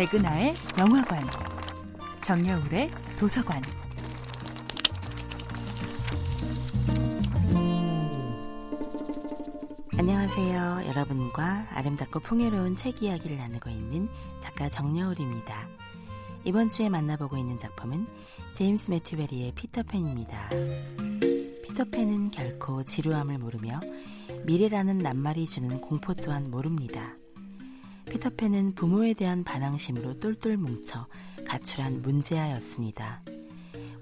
백은하의 영화관, 정여울의 도서관. 안녕하세요. 여러분과 아름답고 풍요로운 책 이야기를 나누고 있는 작가 정여울입니다. 이번 주에 만나보고 있는 작품은 제임스 매튜 베리의 피터팬입니다. 피터팬은 결코 지루함을 모르며 미래라는 낱말이 주는 공포 또한 모릅니다. 피터팬은 부모에 대한 반항심으로 똘똘 뭉쳐 가출한 문제아였습니다.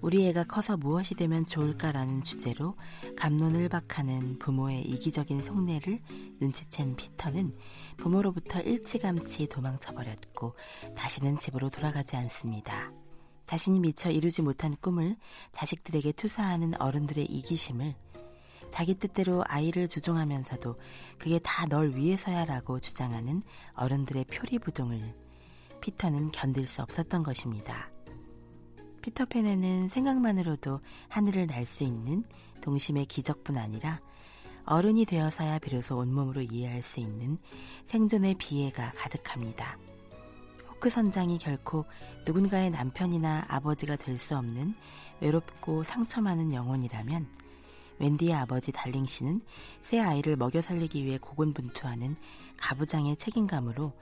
우리 애가 커서 무엇이 되면 좋을까라는 주제로 갑론을박하는 부모의 이기적인 속내를 눈치챈 피터는 부모로부터 일찌감치 도망쳐버렸고 다시는 집으로 돌아가지 않습니다. 자신이 미처 이루지 못한 꿈을 자식들에게 투사하는 어른들의 이기심을, 자기 뜻대로 아이를 조종하면서도 그게 다 널 위해서야라고 주장하는 어른들의 표리부동을 피터는 견딜 수 없었던 것입니다. 피터팬에는 생각만으로도 하늘을 날 수 있는 동심의 기적뿐 아니라 어른이 되어서야 비로소 온몸으로 이해할 수 있는 생존의 비애가 가득합니다. 호크 선장이 결코 누군가의 남편이나 아버지가 될 수 없는 외롭고 상처 많은 영혼이라면, 웬디의 아버지 달링 씨는 새 아이를 먹여 살리기 위해 고군분투하는 가부장의 책임감으로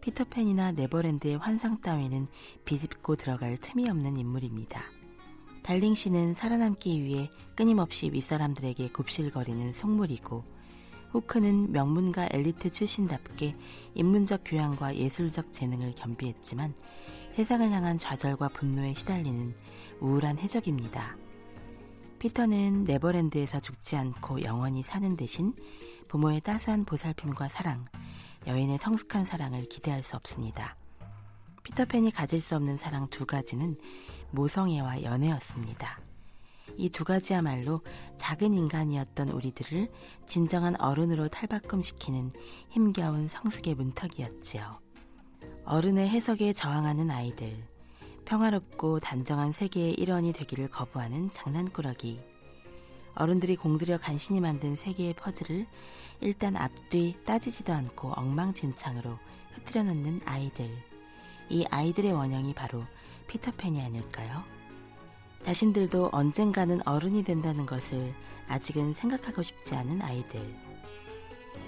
피터팬이나 네버랜드의 환상 따위는 비집고 들어갈 틈이 없는 인물입니다. 달링 씨는 살아남기 위해 끊임없이 윗사람들에게 굽실거리는 속물이고, 호크는 명문가 엘리트 출신답게 인문적 교양과 예술적 재능을 겸비했지만 세상을 향한 좌절과 분노에 시달리는 우울한 해적입니다. 피터는 네버랜드에서 죽지 않고 영원히 사는 대신 부모의 따스한 보살핌과 사랑, 여인의 성숙한 사랑을 기대할 수 없습니다. 피터팬이 가질 수 없는 사랑 두 가지는 모성애와 연애였습니다. 이 두 가지야말로 작은 인간이었던 우리들을 진정한 어른으로 탈바꿈시키는 힘겨운 성숙의 문턱이었지요. 어른의 해석에 저항하는 아이들, 평화롭고 단정한 세계의 일원이 되기를 거부하는 장난꾸러기, 어른들이 공들여 간신히 만든 세계의 퍼즐을 일단 앞뒤 따지지도 않고 엉망진창으로 흐트려 놓는 아이들, 이 아이들의 원형이 바로 피터팬이 아닐까요? 자신들도 언젠가는 어른이 된다는 것을 아직은 생각하고 싶지 않은 아이들,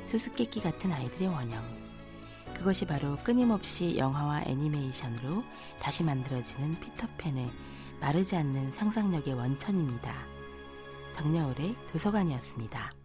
수수께끼 같은 아이들의 원형, 그것이 바로 끊임없이 영화와 애니메이션으로 다시 만들어지는 피터팬의 마르지 않는 상상력의 원천입니다. 정여울의 도서관이었습니다.